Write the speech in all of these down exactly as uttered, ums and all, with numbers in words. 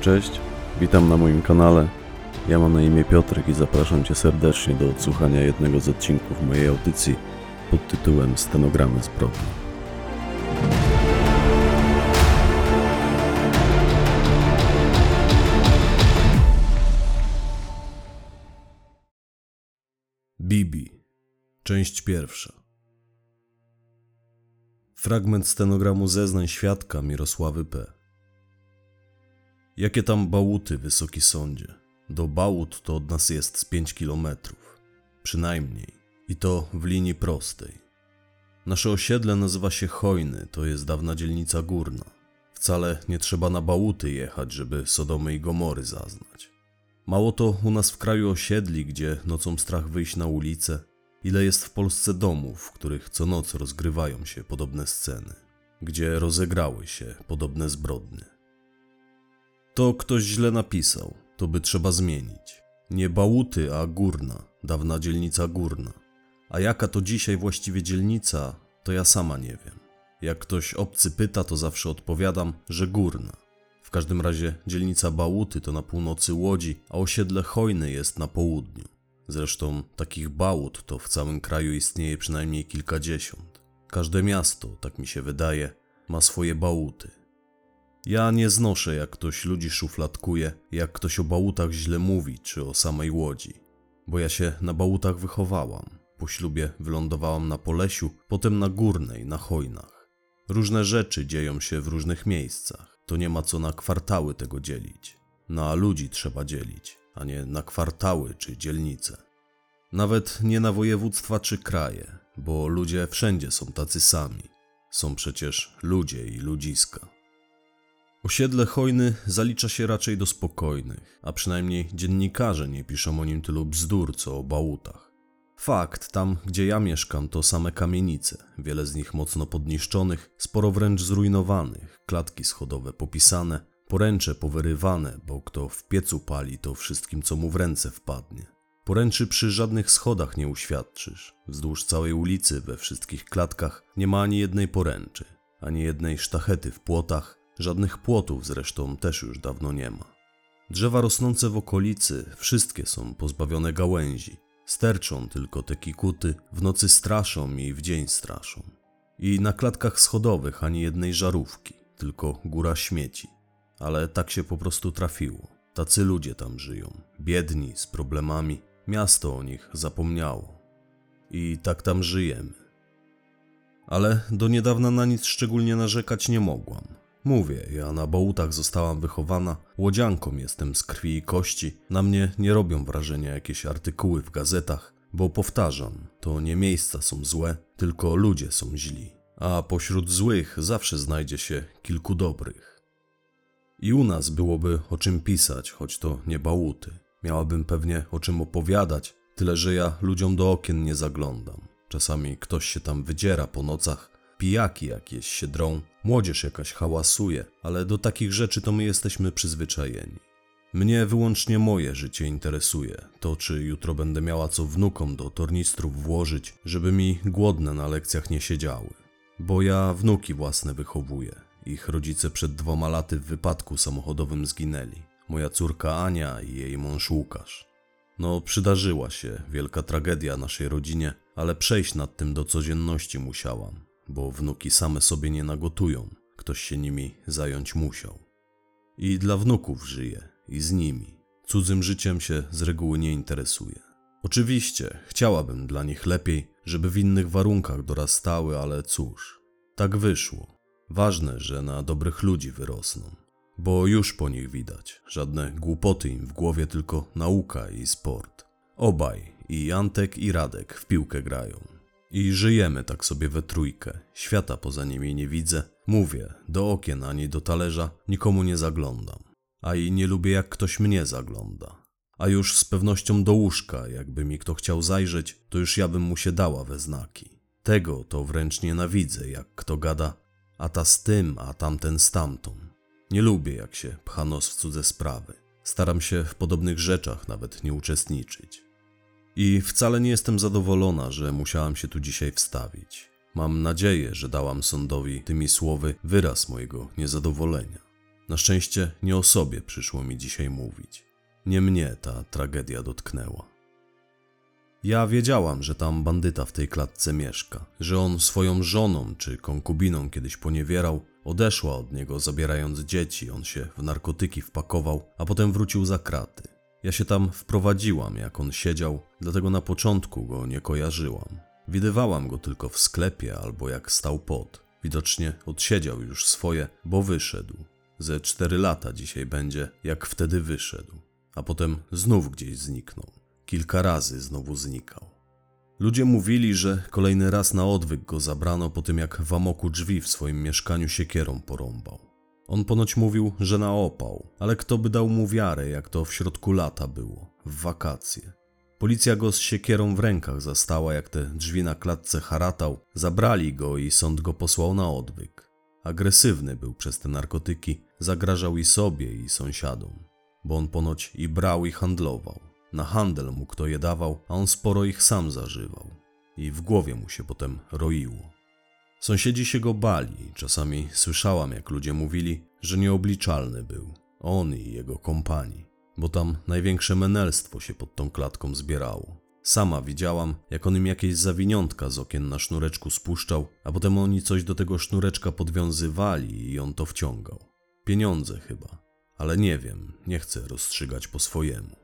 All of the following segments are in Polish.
Cześć, witam na moim kanale. Ja mam na imię Piotrek i zapraszam Cię serdecznie do odsłuchania jednego z odcinków mojej audycji pod tytułem Stenogramy zbrodni. Bibi, część pierwsza. Fragment stenogramu zeznań świadka Mirosławy P. Jakie tam Bałuty, wysoki sądzie? Do Bałut to od nas jest z pięć kilometrów. Przynajmniej. I to w linii prostej. Nasze osiedle nazywa się Chojny, to jest dawna dzielnica Górna. Wcale nie trzeba na Bałuty jechać, żeby Sodomy i Gomory zaznać. Mało to u nas w kraju osiedli, gdzie nocą strach wyjść na ulicę, ile jest w Polsce domów, w których co noc rozgrywają się podobne sceny, gdzie rozegrały się podobne zbrodnie. To ktoś źle napisał, to by trzeba zmienić. Nie Bałuty, a Górna, dawna dzielnica Górna. A jaka to dzisiaj właściwie dzielnica, to ja sama nie wiem. Jak ktoś obcy pyta, to zawsze odpowiadam, że Górna. W każdym razie dzielnica Bałuty to na północy Łodzi, a osiedle Chojny jest na południu. Zresztą takich Bałut to w całym kraju istnieje przynajmniej kilkadziesiąt. Każde miasto, tak mi się wydaje, ma swoje Bałuty. Ja nie znoszę, jak ktoś ludzi szufladkuje, jak ktoś o Bałutach źle mówi, czy o samej Łodzi. Bo ja się na Bałutach wychowałam. Po ślubie wylądowałam na Polesiu, potem na Górnej, na Chojnach. Różne rzeczy dzieją się w różnych miejscach. To nie ma co na kwartały tego dzielić. Na ludzi trzeba dzielić, a nie na kwartały czy dzielnice. Nawet nie na województwa czy kraje, bo ludzie wszędzie są tacy sami. Są przecież ludzie i ludziska. Osiedle Chojny zalicza się raczej do spokojnych, a przynajmniej dziennikarze nie piszą o nim tylu bzdur, co o Bałutach. Fakt, tam gdzie ja mieszkam to same kamienice, wiele z nich mocno podniszczonych, sporo wręcz zrujnowanych, klatki schodowe popisane, poręcze powyrywane, bo kto w piecu pali, to wszystkim co mu w ręce wpadnie. Poręczy przy żadnych schodach nie uświadczysz, wzdłuż całej ulicy we wszystkich klatkach nie ma ani jednej poręczy, ani jednej sztachety w płotach. Żadnych płotów zresztą też już dawno nie ma. Drzewa rosnące w okolicy, wszystkie są pozbawione gałęzi. Sterczą tylko te kikuty, w nocy straszą i w dzień straszą. I na klatkach schodowych ani jednej żarówki, tylko góra śmieci. Ale tak się po prostu trafiło. Tacy ludzie tam żyją, biedni, z problemami. Miasto o nich zapomniało. I tak tam żyjemy. Ale do niedawna na nic szczególnie narzekać nie mogłam. Mówię, ja na Bałutach zostałam wychowana, łodzianką jestem z krwi i kości, na mnie nie robią wrażenia jakieś artykuły w gazetach, bo powtarzam, to nie miejsca są złe, tylko ludzie są źli, a pośród złych zawsze znajdzie się kilku dobrych. I u nas byłoby o czym pisać, choć to nie Bałuty. Miałabym pewnie o czym opowiadać, tyle że ja ludziom do okien nie zaglądam. Czasami ktoś się tam wydziera po nocach, pijaki jakieś się drą, młodzież jakaś hałasuje, ale do takich rzeczy to my jesteśmy przyzwyczajeni. Mnie wyłącznie moje życie interesuje, to czy jutro będę miała co wnukom do tornistrów włożyć, żeby mi głodne na lekcjach nie siedziały. Bo ja wnuki własne wychowuję, ich rodzice przed dwoma laty w wypadku samochodowym zginęli, moja córka Ania i jej mąż Łukasz. No przydarzyła się wielka tragedia naszej rodzinie, ale przejść nad tym do codzienności musiałam. Bo wnuki same sobie nie nagotują, ktoś się nimi zająć musiał. I dla wnuków żyję, i z nimi. Cudzym życiem się z reguły nie interesuje. Oczywiście, chciałabym dla nich lepiej, żeby w innych warunkach dorastały, ale cóż, tak wyszło. Ważne, że na dobrych ludzi wyrosną, bo już po nich widać, żadne głupoty im w głowie, tylko nauka i sport. Obaj, i Jantek i Radek w piłkę grają. I żyjemy tak sobie we trójkę, świata poza nimi nie widzę, mówię, do okien ani do talerza nikomu nie zaglądam. a i nie lubię, jak ktoś mnie zagląda. A już z pewnością do łóżka, jakby mi kto chciał zajrzeć, to już ja bym mu się dała we znaki. Tego to wręcz nienawidzę, jak kto gada, a ta z tym, a tamten z tamtą. Nie lubię, jak się pcha nos w cudze sprawy. Staram się w podobnych rzeczach nawet nie uczestniczyć. I wcale nie jestem zadowolona, że musiałam się tu dzisiaj wstawić. Mam nadzieję, że dałam sądowi tymi słowy wyraz mojego niezadowolenia. Na szczęście nie o sobie przyszło mi dzisiaj mówić. Nie mnie ta tragedia dotknęła. Ja wiedziałam, że tam bandyta w tej klatce mieszka, że on swoją żoną czy konkubiną kiedyś poniewierał, odeszła od niego zabierając dzieci, on się w narkotyki wpakował, a potem wrócił za kraty. Ja się tam wprowadziłam, jak on siedział, dlatego na początku go nie kojarzyłam. Widywałam go tylko w sklepie albo jak stał pot. Widocznie odsiedział już swoje, bo wyszedł. Ze cztery lata dzisiaj będzie, jak wtedy wyszedł. A potem znów gdzieś zniknął. Kilka razy znowu znikał. Ludzie mówili, że kolejny raz na odwyk go zabrano po tym, jak w amoku drzwi w swoim mieszkaniu siekierą porąbał. On ponoć mówił, że na opał, ale kto by dał mu wiarę, jak to w środku lata było, w wakacje. Policja go z siekierą w rękach zastała, jak te drzwi na klatce haratał, zabrali go i sąd go posłał na odwyk. Agresywny był przez te narkotyki, zagrażał i sobie, i sąsiadom, bo on ponoć i brał, i handlował. Na handel mu kto je dawał, a on sporo ich sam zażywał. I w głowie mu się potem roiło. Sąsiedzi się go bali, czasami słyszałam, jak ludzie mówili, że nieobliczalny był, on i jego kompani, bo tam największe menelstwo się pod tą klatką zbierało. Sama widziałam, jak on im jakieś zawiniątka z okien na sznureczku spuszczał, a potem oni coś do tego sznureczka podwiązywali i on to wciągał. Pieniądze chyba, ale nie wiem, nie chcę rozstrzygać po swojemu.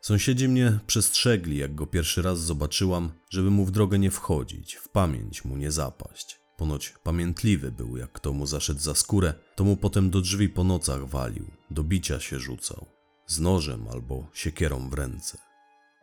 Sąsiedzi mnie przestrzegli, jak go pierwszy raz zobaczyłam, żeby mu w drogę nie wchodzić, w pamięć mu nie zapaść. Ponoć pamiętliwy był, jak kto mu zaszedł za skórę, to mu potem do drzwi po nocach walił, do bicia się rzucał, z nożem albo siekierą w ręce.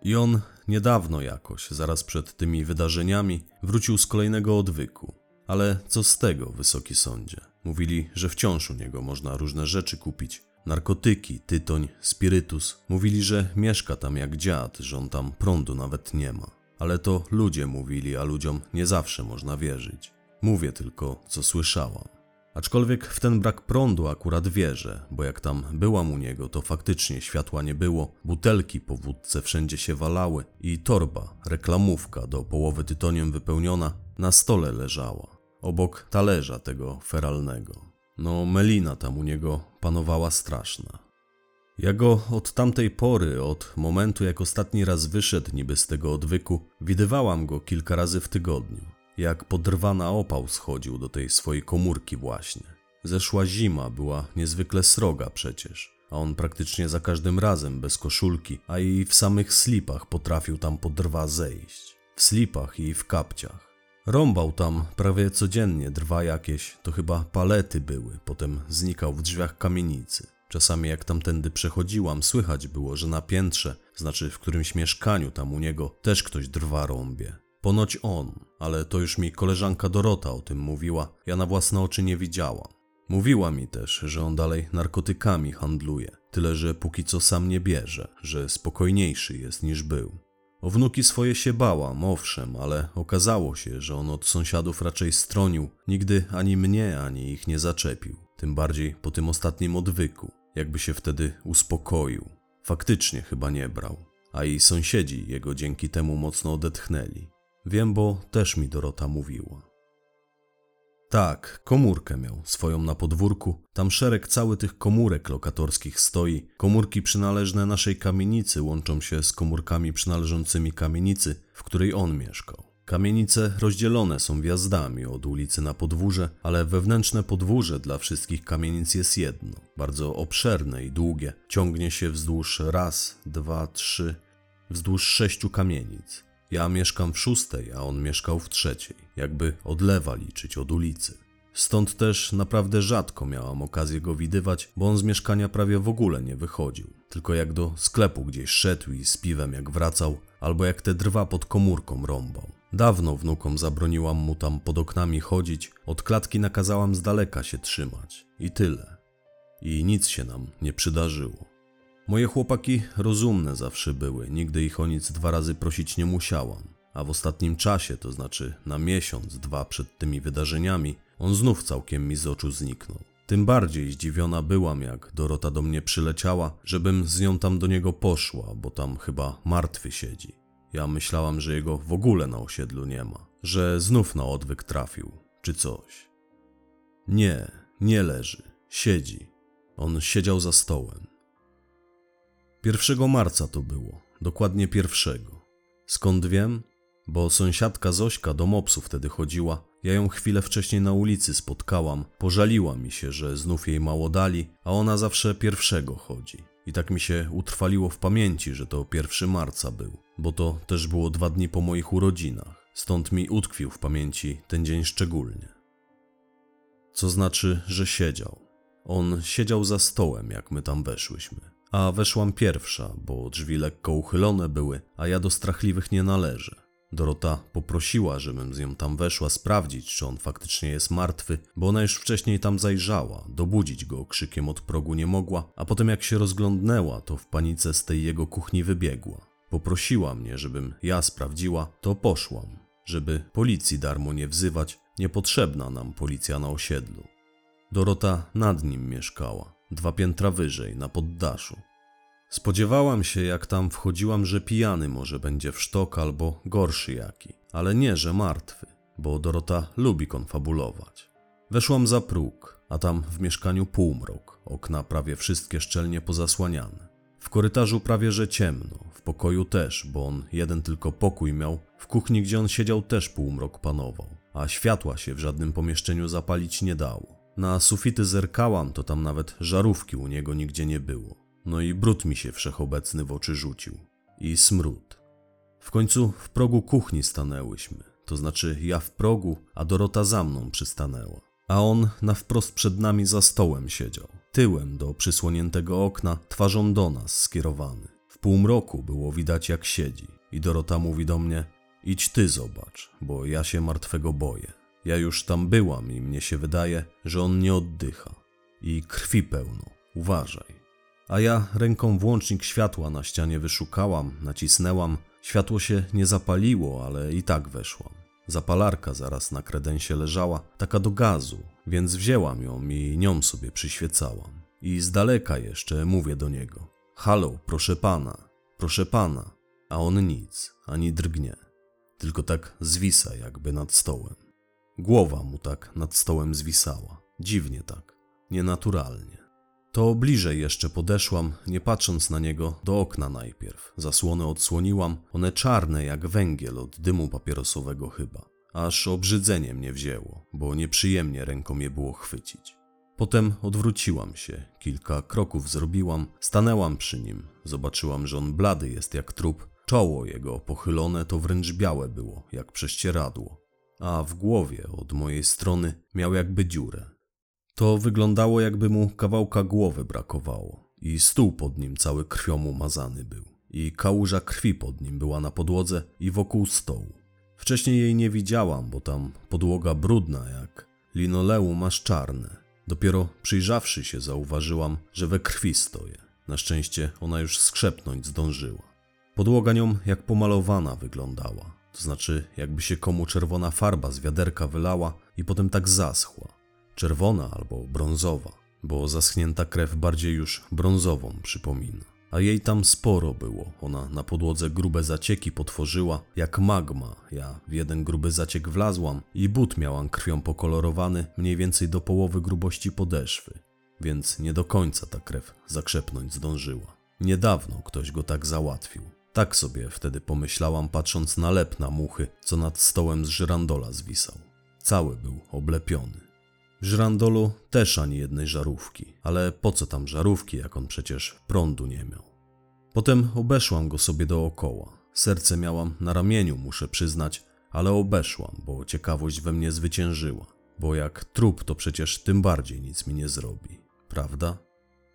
I on niedawno jakoś, zaraz przed tymi wydarzeniami, wrócił z kolejnego odwyku. Ale co z tego, wysoki sądzie? Mówili, że wciąż u niego można różne rzeczy kupić. Narkotyki, tytoń, spirytus. Mówili, że mieszka tam jak dziad, że on tam prądu nawet nie ma. Ale to ludzie mówili, a ludziom nie zawsze można wierzyć. Mówię tylko, co słyszałam. Aczkolwiek w ten brak prądu akurat wierzę, bo jak tam byłam u niego, to faktycznie światła nie było, butelki po wódce wszędzie się walały i torba, reklamówka do połowy tytoniem wypełniona, na stole leżała, obok talerza tego feralnego. No, melina tam u niego panowała straszna. Ja go od tamtej pory, od momentu jak ostatni raz wyszedł niby z tego odwyku, widywałam go kilka razy w tygodniu, jak pod rwa na opał schodził do tej swojej komórki właśnie. Zeszła zima, była niezwykle sroga przecież, a on praktycznie za każdym razem bez koszulki, a i w samych slipach potrafił tam pod rwa zejść. W slipach i w kapciach. Rąbał tam prawie codziennie drwa jakieś, to chyba palety były, potem znikał w drzwiach kamienicy. Czasami jak tamtędy przechodziłam, słychać było, że na piętrze, znaczy w którymś mieszkaniu tam u niego, też ktoś drwa rąbie. Ponoć on, ale to już mi koleżanka Dorota o tym mówiła, ja na własne oczy nie widziałam. Mówiła mi też, że on dalej narkotykami handluje, tyle że póki co sam nie bierze, że spokojniejszy jest niż był. O wnuki swoje się bałam, owszem, ale okazało się, że on od sąsiadów raczej stronił, nigdy ani mnie, ani ich nie zaczepił. Tym bardziej po tym ostatnim odwyku, jakby się wtedy uspokoił. Faktycznie chyba nie brał, a i sąsiedzi jego dzięki temu mocno odetchnęli. Wiem, bo też mi Dorota mówiła. Tak, komórkę miał swoją na podwórku, tam szereg cały tych komórek lokatorskich stoi, komórki przynależne naszej kamienicy łączą się z komórkami przynależącymi kamienicy, w której on mieszkał. Kamienice rozdzielone są wjazdami od ulicy na podwórze, ale wewnętrzne podwórze dla wszystkich kamienic jest jedno, bardzo obszerne i długie, ciągnie się wzdłuż raz, dwa, trzy, wzdłuż sześciu kamienic. Ja mieszkam w szóstej, a on mieszkał w trzeciej, jakby od lewa liczyć od ulicy. Stąd też naprawdę rzadko miałam okazję go widywać, bo on z mieszkania prawie w ogóle nie wychodził. Tylko jak do sklepu gdzieś szedł i z piwem jak wracał, albo jak te drwa pod komórką rąbał. Dawno wnukom zabroniłam mu tam pod oknami chodzić, od klatki nakazałam z daleka się trzymać. I tyle. i nic się nam nie przydarzyło. Moje chłopaki rozumne zawsze były, nigdy ich o nic dwa razy prosić nie musiałam, a w ostatnim czasie, to znaczy na miesiąc, dwa przed tymi wydarzeniami, on znów całkiem mi z oczu zniknął. Tym bardziej zdziwiona byłam, jak Dorota do mnie przyleciała, żebym z nią tam do niego poszła, bo tam chyba martwy siedzi. Ja myślałam, że jego w ogóle na osiedlu nie ma, że znów na odwyk trafił, czy coś. Nie, nie leży, siedzi. On siedział za stołem. Pierwszego marca to było, dokładnie pierwszego. Skąd wiem? Bo sąsiadka Zośka do Mopsu wtedy chodziła, ja ją chwilę wcześniej na ulicy spotkałam, pożaliła mi się, że znów jej mało dali, a ona zawsze pierwszego chodzi. I tak mi się utrwaliło w pamięci, że to pierwszy marca był, bo to też było dwa dni po moich urodzinach, stąd mi utkwił w pamięci ten dzień szczególnie. Co znaczy, że siedział. On siedział za stołem, jak my tam weszłyśmy. A weszłam pierwsza, bo drzwi lekko uchylone były, a ja do strachliwych nie należę. Dorota poprosiła, żebym z nią tam weszła sprawdzić, czy on faktycznie jest martwy, bo ona już wcześniej tam zajrzała, dobudzić go krzykiem od progu nie mogła, a potem jak się rozglądnęła, to w panice z tej jego kuchni wybiegła. Poprosiła mnie, żebym ja sprawdziła, to poszłam, żeby policji darmo nie wzywać, niepotrzebna nam policja na osiedlu. Dorota nad nim mieszkała, dwa piętra wyżej, na poddaszu. Spodziewałam się, jak tam wchodziłam, że pijany może będzie w sztok albo gorszy jaki, ale nie, że martwy, bo Dorota lubi konfabulować. Weszłam za próg, a tam w mieszkaniu półmrok, okna prawie wszystkie szczelnie pozasłaniane. W korytarzu prawie że ciemno, w pokoju też, bo on jeden tylko pokój miał, w kuchni, gdzie on siedział, też półmrok panował, a światła się w żadnym pomieszczeniu zapalić nie dało. Na sufity zerkałam, to tam nawet żarówki u niego nigdzie nie było. No i brud mi się wszechobecny w oczy rzucił. I smród. W końcu w progu kuchni stanęłyśmy. To znaczy ja w progu, a Dorota za mną przystanęła. A on na wprost przed nami za stołem siedział. Tyłem do przysłoniętego okna, twarzą do nas skierowany. W półmroku było widać, jak siedzi. I Dorota mówi do mnie: idź ty zobacz, bo ja się martwego boję. Ja już tam byłam i mnie się wydaje, że on nie oddycha. I krwi pełno. Uważaj. A ja ręką włącznik światła na ścianie wyszukałam, nacisnęłam. Światło się nie zapaliło, ale i tak weszłam. Zapalarka zaraz na kredensie leżała, taka do gazu, więc wzięłam ją i nią sobie przyświecałam. I z daleka jeszcze mówię do niego: halo, proszę pana, proszę pana. A on nic, ani drgnie. Tylko tak zwisa jakby nad stołem. Głowa mu tak nad stołem zwisała. Dziwnie tak, nienaturalnie. To bliżej jeszcze podeszłam, nie patrząc na niego, do okna najpierw. Zasłony odsłoniłam, one czarne jak węgiel od dymu papierosowego chyba. Aż obrzydzenie mnie wzięło, bo nieprzyjemnie ręką je było chwycić. Potem odwróciłam się, kilka kroków zrobiłam, stanęłam przy nim. Zobaczyłam, że on blady jest jak trup, czoło jego pochylone to wręcz białe było, jak prześcieradło. A w głowie od mojej strony miał jakby dziurę. To wyglądało, jakby mu kawałka głowy brakowało i stół pod nim cały krwią umazany był i kałuża krwi pod nim była na podłodze i wokół stołu. Wcześniej jej nie widziałam, bo tam podłoga brudna jak linoleum aż czarne. Dopiero przyjrzawszy się zauważyłam, że we krwi stoję. Na szczęście ona już skrzepnąć zdążyła. Podłoga nią jak pomalowana wyglądała, to znaczy jakby się komu czerwona farba z wiaderka wylała i potem tak zaschła. Czerwona albo brązowa, bo zaschnięta krew bardziej już brązową przypomina. A jej tam sporo było, ona na podłodze grube zacieki potworzyła, jak magma. Ja w jeden gruby zaciek wlazłam i but miałam krwią pokolorowany mniej więcej do połowy grubości podeszwy, więc nie do końca ta krew zakrzepnąć zdążyła. Niedawno ktoś go tak załatwił. Tak sobie wtedy pomyślałam, patrząc na lep na muchy, co nad stołem z żyrandola zwisał. Cały był oblepiony. W żyrandolu też ani jednej żarówki, ale po co tam żarówki, jak on przecież prądu nie miał. Potem obeszłam go sobie dookoła. Serce miałam na ramieniu, muszę przyznać, ale obeszłam, bo ciekawość we mnie zwyciężyła. Bo jak trup, to przecież tym bardziej nic mi nie zrobi, prawda?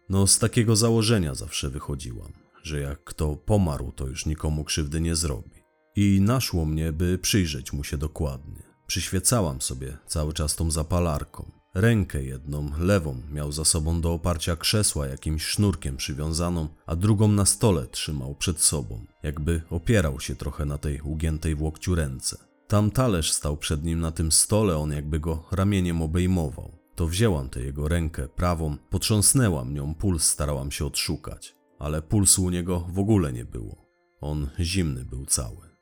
No z takiego założenia zawsze wychodziłam, że jak kto pomarł, to już nikomu krzywdy nie zrobi. I naszło mnie, by przyjrzeć mu się dokładnie. Przyświecałam sobie cały czas tą zapalarką, Rękę jedną, lewą, miał za sobą do oparcia krzesła jakimś sznurkiem przywiązaną, a drugą na stole trzymał przed sobą, jakby opierał się trochę na tej ugiętej w łokciu ręce. Tam talerz stał przed nim na tym stole, on jakby go ramieniem obejmował. To wzięłam tę jego rękę prawą, potrząsnęłam nią, puls starałam się odszukać, ale pulsu u niego w ogóle nie było. On zimny był cały.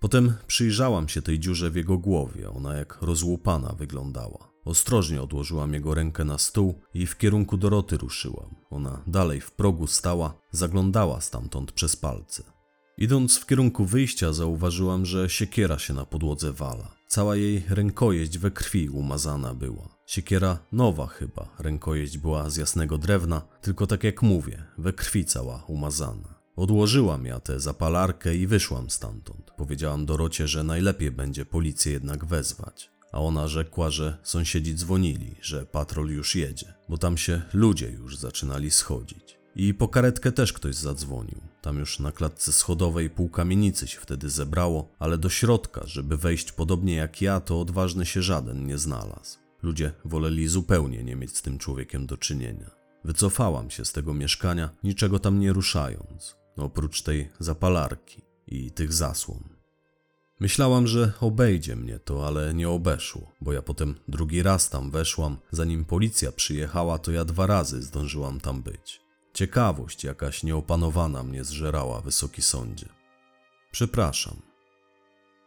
Potem przyjrzałam się tej dziurze w jego głowie, ona jak rozłupana wyglądała. Ostrożnie odłożyłam jego rękę na stół i w kierunku Doroty ruszyłam. Ona dalej w progu stała, zaglądała stamtąd przez palce. Idąc w kierunku wyjścia zauważyłam, że siekiera się na podłodze wala. Cała jej rękojeść we krwi umazana była. Siekiera nowa chyba, rękojeść była z jasnego drewna, tylko tak jak mówię, we krwi cała umazana. Odłożyłam ja tę zapalarkę i wyszłam stamtąd. Powiedziałam Dorocie, że najlepiej będzie policję jednak wezwać. A ona rzekła, że sąsiedzi dzwonili, że patrol już jedzie, bo tam się ludzie już zaczynali schodzić. I po karetkę też ktoś zadzwonił. Tam już na klatce schodowej pół kamienicy się wtedy zebrało, ale do środka, żeby wejść podobnie jak ja, to odważny się żaden nie znalazł. Ludzie woleli zupełnie nie mieć z tym człowiekiem do czynienia. Wycofałam się z tego mieszkania, niczego tam nie ruszając, oprócz tej zapalarki i tych zasłon. Myślałam, że obejdzie mnie to, ale nie obeszło, bo ja potem drugi raz tam weszłam, zanim policja przyjechała, to ja dwa razy zdążyłam tam być. Ciekawość jakaś nieopanowana mnie zżerała, wysoki sądzie. Przepraszam.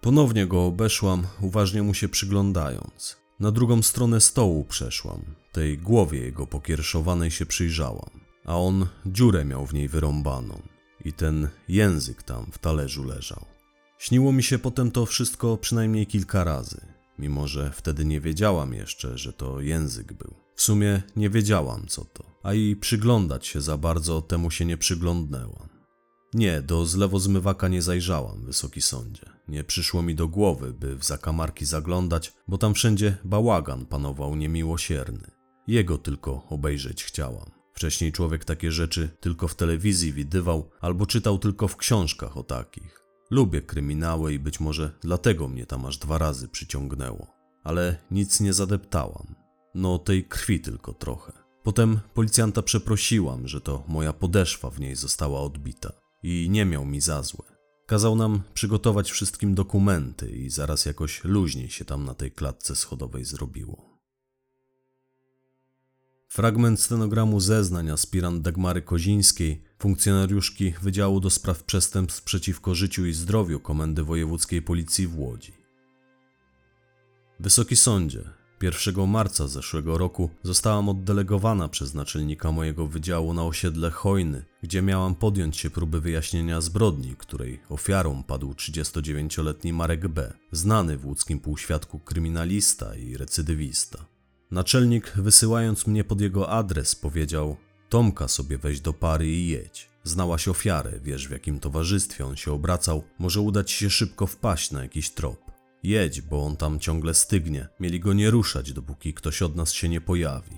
Ponownie go obeszłam, uważnie mu się przyglądając. Na drugą stronę stołu przeszłam, tej głowie jego pokierszowanej się przyjrzałam, a on dziurę miał w niej wyrąbaną i ten język tam w talerzu leżał. Śniło mi się potem to wszystko przynajmniej kilka razy, mimo że wtedy nie wiedziałam jeszcze, że to język był. W sumie nie wiedziałam co to, a i przyglądać się za bardzo temu się nie przyglądnęłam. Nie, do zlewozmywaka nie zajrzałam, wysoki sądzie. Nie przyszło mi do głowy, by w zakamarki zaglądać, bo tam wszędzie bałagan panował niemiłosierny. Jego tylko obejrzeć chciałam. Wcześniej człowiek takie rzeczy tylko w telewizji widywał albo czytał tylko w książkach o takich. Lubię kryminały i być może dlatego mnie tam aż dwa razy przyciągnęło. Ale nic nie zadeptałam. No tej krwi tylko trochę. Potem policjanta przeprosiłam, że to moja podeszwa w niej została odbita. I nie miał mi za złe. Kazał nam przygotować wszystkim dokumenty i zaraz jakoś luźniej się tam na tej klatce schodowej zrobiło. Fragment stenogramu zeznań aspirant Dagmary Kozińskiej, funkcjonariuszki Wydziału do Spraw Przestępstw Przeciwko Życiu i Zdrowiu Komendy Wojewódzkiej Policji w Łodzi. Wysoki sądzie, pierwszego marca zeszłego roku zostałam oddelegowana przez naczelnika mojego wydziału na osiedle Chojny, gdzie miałam podjąć się próby wyjaśnienia zbrodni, której ofiarą padł trzydziestodziewięcioletni Marek B., znany w łódzkim półświatku kryminalista i recydywista. Naczelnik, wysyłając mnie pod jego adres, powiedział: Tomka sobie weź do pary i jedź. Znałaś ofiarę, wiesz w jakim towarzystwie on się obracał, może uda ci się szybko wpaść na jakiś trop. Jedź, bo on tam ciągle stygnie, mieli go nie ruszać, dopóki ktoś od nas się nie pojawi.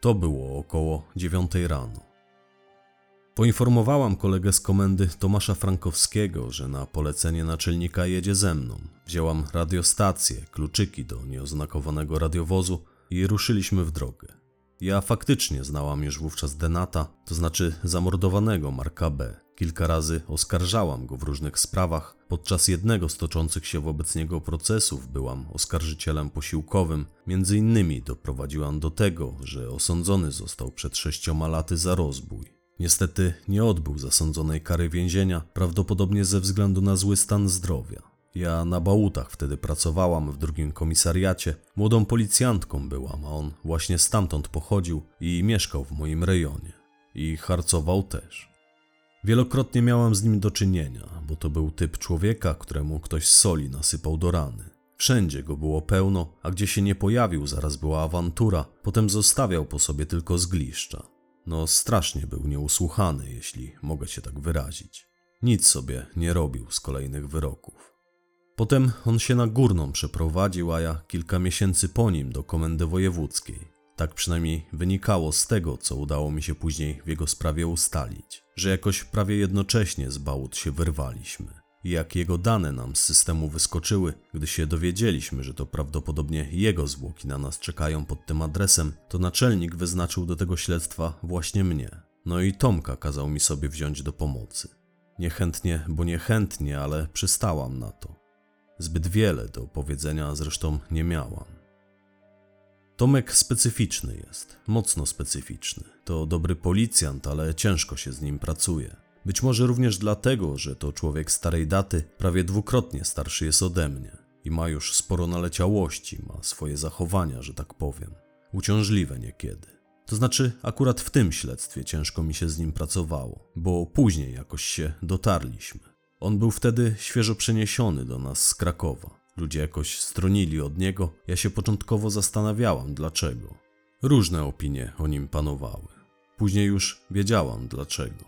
To było około dziewiątej rano. Poinformowałam kolegę z komendy Tomasza Frankowskiego, że na polecenie naczelnika jedzie ze mną. Wzięłam radiostację, kluczyki do nieoznakowanego radiowozu i ruszyliśmy w drogę. Ja faktycznie znałam już wówczas denata, to znaczy zamordowanego Marka B. Kilka razy oskarżałam go w różnych sprawach. Podczas jednego z toczących się wobec niego procesów byłam oskarżycielem posiłkowym. Między innymi doprowadziłam do tego, że osądzony został przed sześcioma laty za rozbój. Niestety nie odbył zasądzonej kary więzienia, prawdopodobnie ze względu na zły stan zdrowia. Ja na Bałutach wtedy pracowałam w drugim komisariacie, młodą policjantką byłam, a on właśnie stamtąd pochodził i mieszkał w moim rejonie. I harcował też. Wielokrotnie miałam z nim do czynienia, bo to był typ człowieka, któremu ktoś soli nasypał do rany. Wszędzie go było pełno, a gdzie się nie pojawił, zaraz była awantura, potem zostawiał po sobie tylko zgliszcza. No strasznie był nieusłuchany, jeśli mogę się tak wyrazić. Nic sobie nie robił z kolejnych wyroków. Potem on się na Górną przeprowadził, a ja kilka miesięcy po nim do Komendy Wojewódzkiej. Tak przynajmniej wynikało z tego, co udało mi się później w jego sprawie ustalić, że jakoś prawie jednocześnie z Bałut się wyrwaliśmy. jak jego dane nam z systemu wyskoczyły, gdy się dowiedzieliśmy, że to prawdopodobnie jego zwłoki na nas czekają pod tym adresem, to naczelnik wyznaczył do tego śledztwa właśnie mnie. No i Tomka kazał mi sobie wziąć do pomocy. Niechętnie, bo niechętnie, ale przystałam na to. Zbyt wiele do powiedzenia zresztą nie miałam. Tomek specyficzny jest, mocno specyficzny. To dobry policjant, ale ciężko się z nim pracuje. Być może również dlatego, że to człowiek starej daty, prawie dwukrotnie starszy jest ode mnie i ma już sporo naleciałości, ma swoje zachowania, że tak powiem. Uciążliwe niekiedy. To znaczy, akurat w tym śledztwie ciężko mi się z nim pracowało, bo później jakoś się dotarliśmy. On był wtedy świeżo przeniesiony do nas z Krakowa. Ludzie jakoś stronili od niego, ja się początkowo zastanawiałam dlaczego. Różne opinie o nim panowały. Później już wiedziałam dlaczego.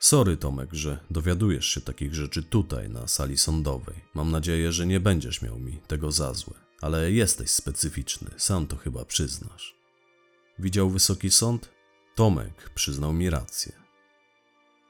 Sorry Tomek, że dowiadujesz się takich rzeczy tutaj na sali sądowej. Mam nadzieję, że nie będziesz miał mi tego za złe, ale jesteś specyficzny, sam to chyba przyznasz. Widział wysoki sąd? Tomek przyznał mi rację.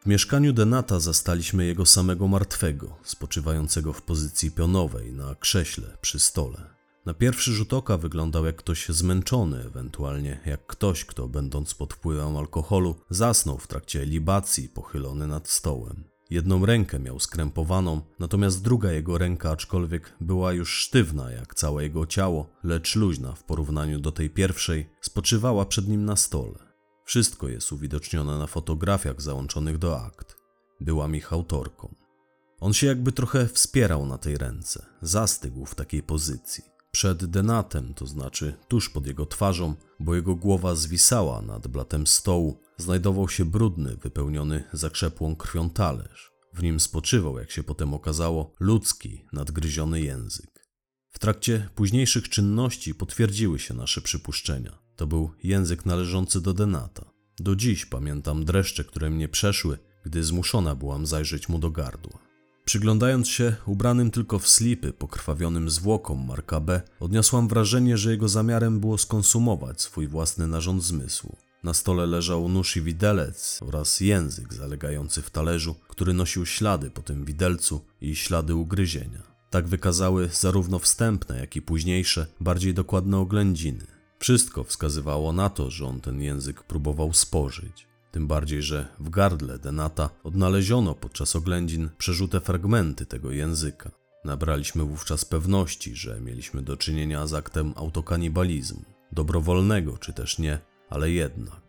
W mieszkaniu Denata zastaliśmy jego samego martwego, spoczywającego w pozycji pionowej na krześle przy stole. Na pierwszy rzut oka wyglądał jak ktoś zmęczony, ewentualnie jak ktoś, kto będąc pod wpływem alkoholu zasnął w trakcie libacji pochylony nad stołem. Jedną rękę miał skrępowaną, natomiast druga jego ręka, aczkolwiek była już sztywna jak całe jego ciało, lecz luźna w porównaniu do tej pierwszej, spoczywała przed nim na stole. Wszystko jest uwidocznione na fotografiach załączonych do akt. Byłam ich autorką. On się jakby trochę wspierał na tej ręce, zastygł w takiej pozycji. Przed Denatem, to znaczy tuż pod jego twarzą, bo jego głowa zwisała nad blatem stołu, znajdował się brudny, wypełniony zakrzepłą krwią talerz. W nim spoczywał, jak się potem okazało, ludzki, nadgryziony język. W trakcie późniejszych czynności potwierdziły się nasze przypuszczenia. To był język należący do Denata. Do dziś pamiętam dreszcze, które mnie przeszły, gdy zmuszona byłam zajrzeć mu do gardła. Przyglądając się ubranym tylko w slipy pokrwawionym zwłokom Marka B., odniosłam wrażenie, że jego zamiarem było skonsumować swój własny narząd zmysłu. Na stole leżał nóż i widelec oraz język zalegający w talerzu, który nosił ślady po tym widelcu i ślady ugryzienia. Tak wykazały zarówno wstępne, jak i późniejsze, bardziej dokładne oględziny. Wszystko wskazywało na to, że on ten język próbował spożyć. Tym bardziej, że w gardle Denata odnaleziono podczas oględzin przeżute fragmenty tego języka. Nabraliśmy wówczas pewności, że mieliśmy do czynienia z aktem autokanibalizmu. Dobrowolnego czy też nie, ale jednak.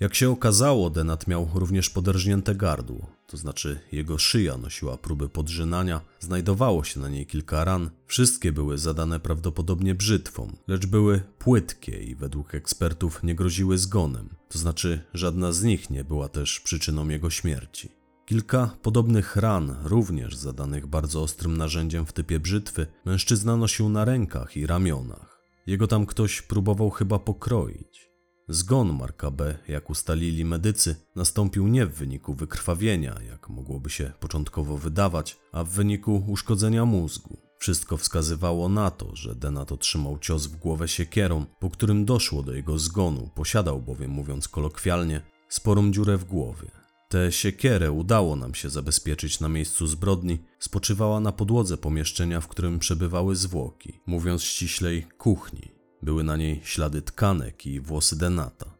Jak się okazało, Denat miał również poderżnięte gardło, to znaczy jego szyja nosiła próby podrzynania, znajdowało się na niej kilka ran, wszystkie były zadane prawdopodobnie brzytwą, lecz były płytkie i według ekspertów nie groziły zgonem, to znaczy żadna z nich nie była też przyczyną jego śmierci. Kilka podobnych ran, również zadanych bardzo ostrym narzędziem w typie brzytwy, mężczyzna nosił na rękach i ramionach. Jego tam ktoś próbował chyba pokroić. Zgon Marka B., jak ustalili medycy, nastąpił nie w wyniku wykrwawienia, jak mogłoby się początkowo wydawać, a w wyniku uszkodzenia mózgu. Wszystko wskazywało na to, że Denat otrzymał cios w głowę siekierą, po którym doszło do jego zgonu, posiadał bowiem, mówiąc kolokwialnie, sporą dziurę w głowie. Tę siekierę udało nam się zabezpieczyć na miejscu zbrodni, spoczywała na podłodze pomieszczenia, w którym przebywały zwłoki, mówiąc ściślej kuchni. Były na niej ślady tkanek i włosy Denata.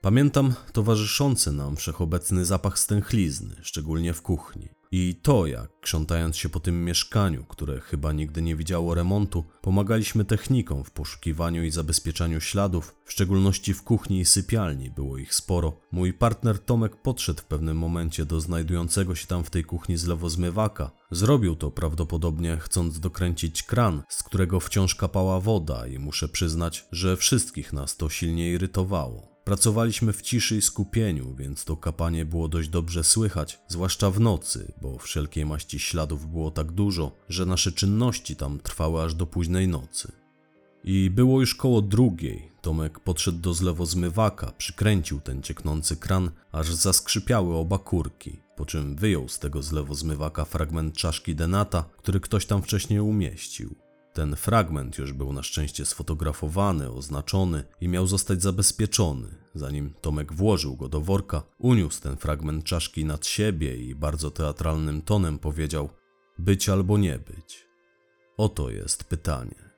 Pamiętam towarzyszący nam wszechobecny zapach stęchlizny, szczególnie w kuchni. I to, jak krzątając się po tym mieszkaniu, które chyba nigdy nie widziało remontu, pomagaliśmy technikom w poszukiwaniu i zabezpieczaniu śladów, w szczególności w kuchni i sypialni było ich sporo. Mój partner Tomek podszedł w pewnym momencie do znajdującego się tam w tej kuchni zlewozmywaka. Zrobił to prawdopodobnie chcąc dokręcić kran, z którego wciąż kapała woda i muszę przyznać, że wszystkich nas to silnie irytowało. Pracowaliśmy w ciszy i skupieniu, więc to kapanie było dość dobrze słychać, zwłaszcza w nocy, bo wszelkiej maści śladów było tak dużo, że nasze czynności tam trwały aż do późnej nocy. I było już koło drugiej. Tomek podszedł do zlewozmywaka, przykręcił ten cieknący kran, aż zaskrzypiały oba kurki, po czym wyjął z tego zlewozmywaka fragment czaszki Denata, który ktoś tam wcześniej umieścił. Ten fragment już był na szczęście sfotografowany, oznaczony i miał zostać zabezpieczony. Zanim Tomek włożył go do worka, uniósł ten fragment czaszki nad siebie i bardzo teatralnym tonem powiedział: być albo nie być. Oto jest pytanie.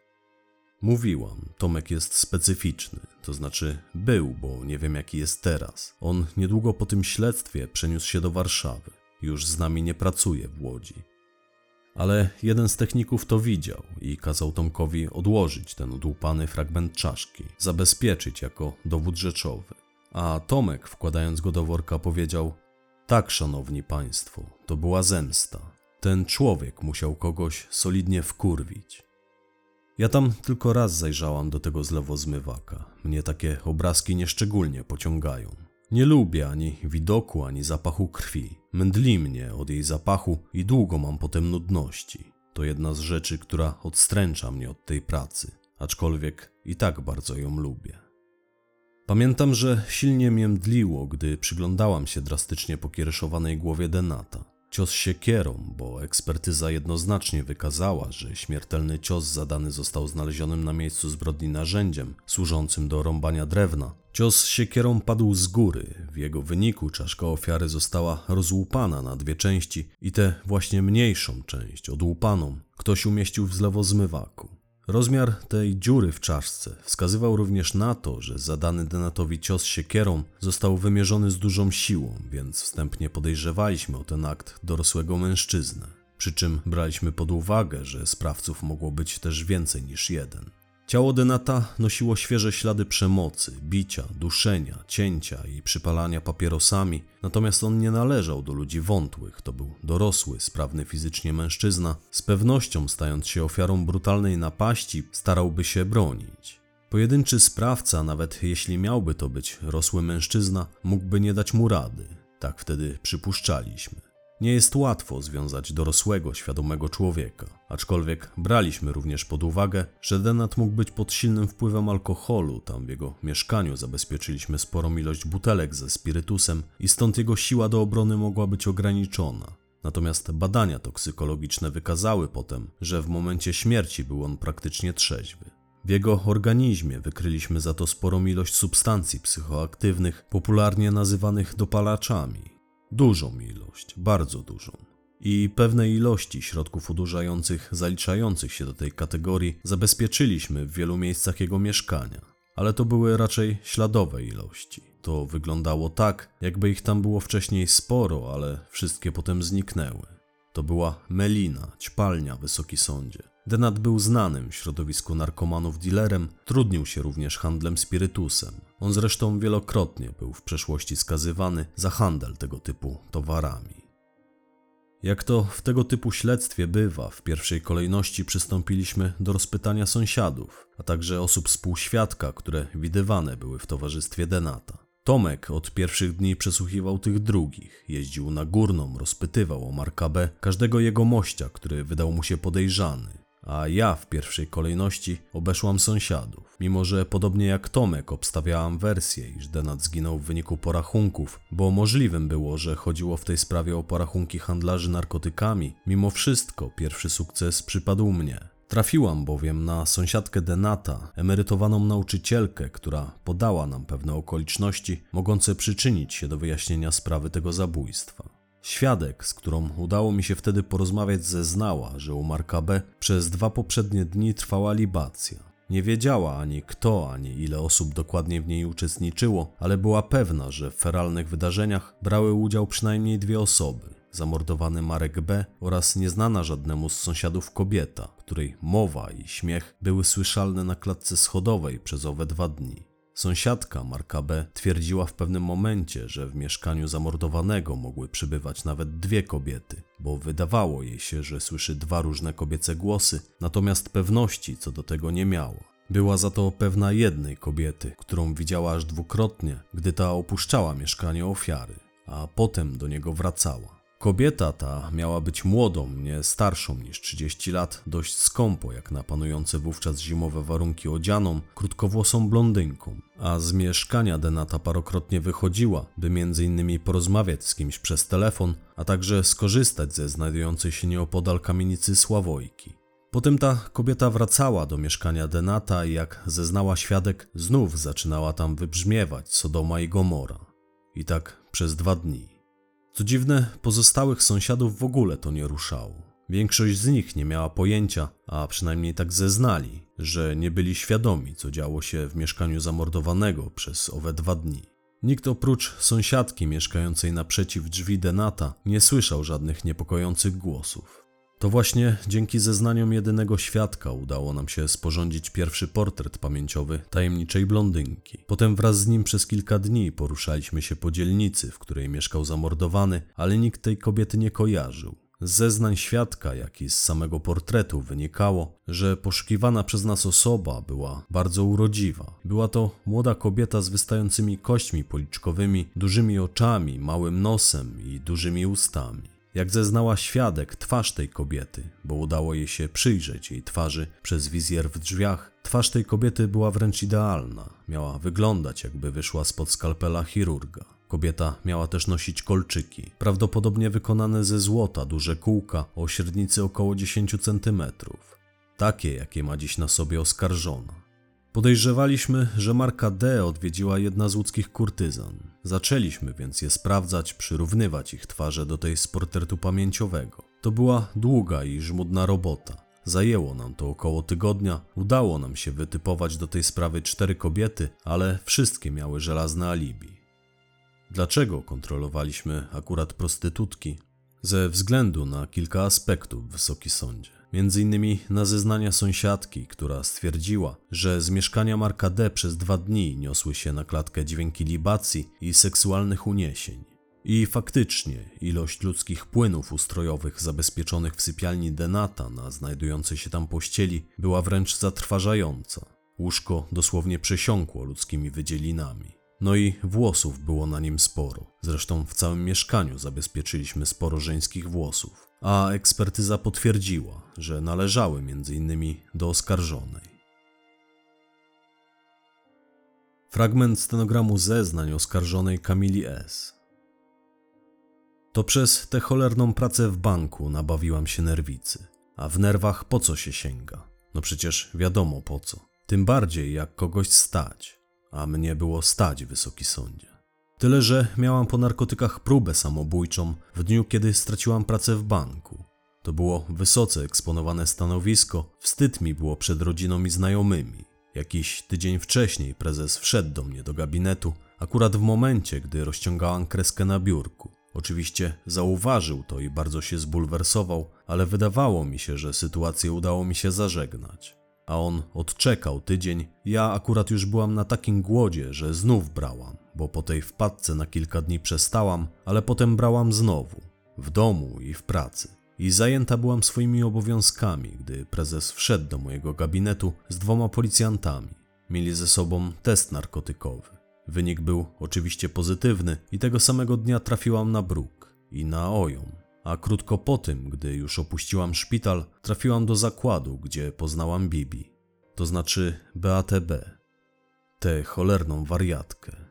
Mówiłam, Tomek jest specyficzny, to znaczy był, bo nie wiem jaki jest teraz. On niedługo po tym śledztwie przeniósł się do Warszawy. Już z nami nie pracuje w Łodzi. Ale jeden z techników to widział i kazał Tomkowi odłożyć ten odłupany fragment czaszki, zabezpieczyć jako dowód rzeczowy. A Tomek, wkładając go do worka, powiedział: tak, szanowni państwo, to była zemsta. Ten człowiek musiał kogoś solidnie wkurwić. Ja tam tylko raz zajrzałam do tego zlewozmywaka. Mnie takie obrazki nieszczególnie pociągają. Nie lubię ani widoku, ani zapachu krwi. Mdli mnie od jej zapachu i długo mam potem nudności. To jedna z rzeczy, która odstręcza mnie od tej pracy, aczkolwiek i tak bardzo ją lubię. Pamiętam, że silnie mnie mdliło, gdy przyglądałam się drastycznie pokiereszowanej głowie Denata. Cios siekierą, bo ekspertyza jednoznacznie wykazała, że śmiertelny cios zadany został znalezionym na miejscu zbrodni narzędziem służącym do rąbania drewna. Cios siekierą padł z góry, w jego wyniku czaszka ofiary została rozłupana na dwie części i tę właśnie mniejszą część, odłupaną, ktoś umieścił w zlewozmywaku. Rozmiar tej dziury w czaszce wskazywał również na to, że zadany Denatowi cios siekierą został wymierzony z dużą siłą, więc wstępnie podejrzewaliśmy o ten akt dorosłego mężczyznę, przy czym braliśmy pod uwagę, że sprawców mogło być też więcej niż jeden. Ciało Denata nosiło świeże ślady przemocy, bicia, duszenia, cięcia i przypalania papierosami, natomiast on nie należał do ludzi wątłych, to był dorosły, sprawny fizycznie mężczyzna, z pewnością stając się ofiarą brutalnej napaści starałby się bronić. Pojedynczy sprawca, nawet jeśli miałby to być rosły mężczyzna, mógłby nie dać mu rady, tak wtedy przypuszczaliśmy. Nie jest łatwo związać dorosłego, świadomego człowieka, aczkolwiek braliśmy również pod uwagę, że Denat mógł być pod silnym wpływem alkoholu, tam w jego mieszkaniu zabezpieczyliśmy sporą ilość butelek ze spirytusem i stąd jego siła do obrony mogła być ograniczona. Natomiast badania toksykologiczne wykazały potem, że w momencie śmierci był on praktycznie trzeźwy. W jego organizmie wykryliśmy za to sporą ilość substancji psychoaktywnych, popularnie nazywanych dopalaczami. Dużą ilość, bardzo dużą. I pewne ilości środków odurzających zaliczających się do tej kategorii zabezpieczyliśmy w wielu miejscach jego mieszkania. Ale to były raczej śladowe ilości. To wyglądało tak, jakby ich tam było wcześniej sporo, ale wszystkie potem zniknęły. To była melina, ćpalnia, Wysoki Sądzie. Denat był znanym w środowisku narkomanów dealerem, trudnił się również handlem spirytusem. On zresztą wielokrotnie był w przeszłości skazywany za handel tego typu towarami. Jak to w tego typu śledztwie bywa, w pierwszej kolejności przystąpiliśmy do rozpytania sąsiadów, a także osób współświadka, które widywane były w towarzystwie Denata. Tomek od pierwszych dni przesłuchiwał tych drugich, jeździł na Górną, rozpytywał o Marka B. każdego jegomościa, który wydał mu się podejrzany. A ja w pierwszej kolejności obeszłam sąsiadów, mimo że podobnie jak Tomek obstawiałam wersję, iż Denat zginął w wyniku porachunków, bo możliwym było, że chodziło w tej sprawie o porachunki handlarzy narkotykami, mimo wszystko pierwszy sukces przypadł mnie. Trafiłam bowiem na sąsiadkę Denata, emerytowaną nauczycielkę, która podała nam pewne okoliczności mogące przyczynić się do wyjaśnienia sprawy tego zabójstwa. Świadek, z którą udało mi się wtedy porozmawiać, zeznała, że u Marka B. przez dwa poprzednie dni trwała libacja. Nie wiedziała ani kto, ani ile osób dokładnie w niej uczestniczyło, ale była pewna, że w feralnych wydarzeniach brały udział przynajmniej dwie osoby. Zamordowany Marek B. oraz nieznana żadnemu z sąsiadów kobieta, której mowa i śmiech były słyszalne na klatce schodowej przez owe dwa dni. Sąsiadka Marka B. twierdziła w pewnym momencie, że w mieszkaniu zamordowanego mogły przebywać nawet dwie kobiety, bo wydawało jej się, że słyszy dwa różne kobiece głosy, natomiast pewności co do tego nie miała. Była za to pewna jednej kobiety, którą widziała aż dwukrotnie, gdy ta opuszczała mieszkanie ofiary, a potem do niego wracała. Kobieta ta miała być młodą, nie starszą niż trzydzieści lat, dość skąpo jak na panujące wówczas zimowe warunki odzianą, krótkowłosą blondynką, a z mieszkania Denata parokrotnie wychodziła, by między innymi porozmawiać z kimś przez telefon, a także skorzystać ze znajdującej się nieopodal kamienicy Sławojki. Potem ta kobieta wracała do mieszkania Denata i jak zeznała świadek, znów zaczynała tam wybrzmiewać Sodoma i Gomora. I tak przez dwa dni. Co dziwne, pozostałych sąsiadów w ogóle to nie ruszało. Większość z nich nie miała pojęcia, a przynajmniej tak zeznali, że nie byli świadomi, co działo się w mieszkaniu zamordowanego przez owe dwa dni. Nikt oprócz sąsiadki mieszkającej naprzeciw drzwi Denata nie słyszał żadnych niepokojących głosów. To właśnie dzięki zeznaniom jedynego świadka udało nam się sporządzić pierwszy portret pamięciowy tajemniczej blondynki. Potem wraz z nim przez kilka dni poruszaliśmy się po dzielnicy, w której mieszkał zamordowany, ale nikt tej kobiety nie kojarzył. Z zeznań świadka, jak i z samego portretu wynikało, że poszukiwana przez nas osoba była bardzo urodziwa. Była to młoda kobieta z wystającymi kośćmi policzkowymi, dużymi oczami, małym nosem i dużymi ustami. Jak zeznała świadek, twarz tej kobiety, bo udało jej się przyjrzeć jej twarzy przez wizjer w drzwiach, twarz tej kobiety była wręcz idealna. Miała wyglądać, jakby wyszła spod skalpela chirurga. Kobieta miała też nosić kolczyki, prawdopodobnie wykonane ze złota, duże kółka o średnicy około dziesięć centymetrów. Takie, jakie ma dziś na sobie oskarżona. Podejrzewaliśmy, że Marka D. odwiedziła jedna z łódzkich kurtyzan. Zaczęliśmy więc je sprawdzać, przyrównywać ich twarze do tej z portretu pamięciowego. To była długa i żmudna robota. Zajęło nam to około tygodnia. Udało nam się wytypować do tej sprawy cztery kobiety, ale wszystkie miały żelazne alibi. Dlaczego kontrolowaliśmy akurat prostytutki? Ze względu na kilka aspektów, Wysoki Sądzie. Między innymi na zeznania sąsiadki, która stwierdziła, że z mieszkania Marka D. przez dwa dni niosły się na klatkę dźwięki libacji i seksualnych uniesień. I faktycznie ilość ludzkich płynów ustrojowych zabezpieczonych w sypialni Denata na znajdującej się tam pościeli była wręcz zatrważająca. Łóżko dosłownie przesiąkło ludzkimi wydzielinami. No i włosów było na nim sporo. Zresztą w całym mieszkaniu zabezpieczyliśmy sporo żeńskich włosów. A ekspertyza potwierdziła, że należały między innymi do oskarżonej. Fragment stenogramu zeznań oskarżonej Kamili S. To przez tę cholerną pracę w banku nabawiłam się nerwicy. A w nerwach po co się sięga? No przecież wiadomo po co. Tym bardziej jak kogoś stać. A mnie było stać, Wysoki Sądzie. Tyle, że miałam po narkotykach próbę samobójczą w dniu, kiedy straciłam pracę w banku. To było wysoce eksponowane stanowisko, wstyd mi było przed rodziną i znajomymi. Jakiś tydzień wcześniej prezes wszedł do mnie do gabinetu, akurat w momencie, gdy rozciągałam kreskę na biurku. Oczywiście zauważył to i bardzo się zbulwersował, ale wydawało mi się, że sytuację udało mi się zażegnać. A on odczekał tydzień, ja akurat już byłam na takim głodzie, że znów brałam, bo po tej wpadce na kilka dni przestałam, ale potem brałam znowu, w domu i w pracy. I zajęta byłam swoimi obowiązkami, gdy prezes wszedł do mojego gabinetu z dwoma policjantami. Mieli ze sobą test narkotykowy. Wynik był oczywiście pozytywny i tego samego dnia trafiłam na bruk i na oją. A krótko po tym, gdy już opuściłam szpital, trafiłam do zakładu, gdzie poznałam Bibi, to znaczy Beatę B., tę cholerną wariatkę.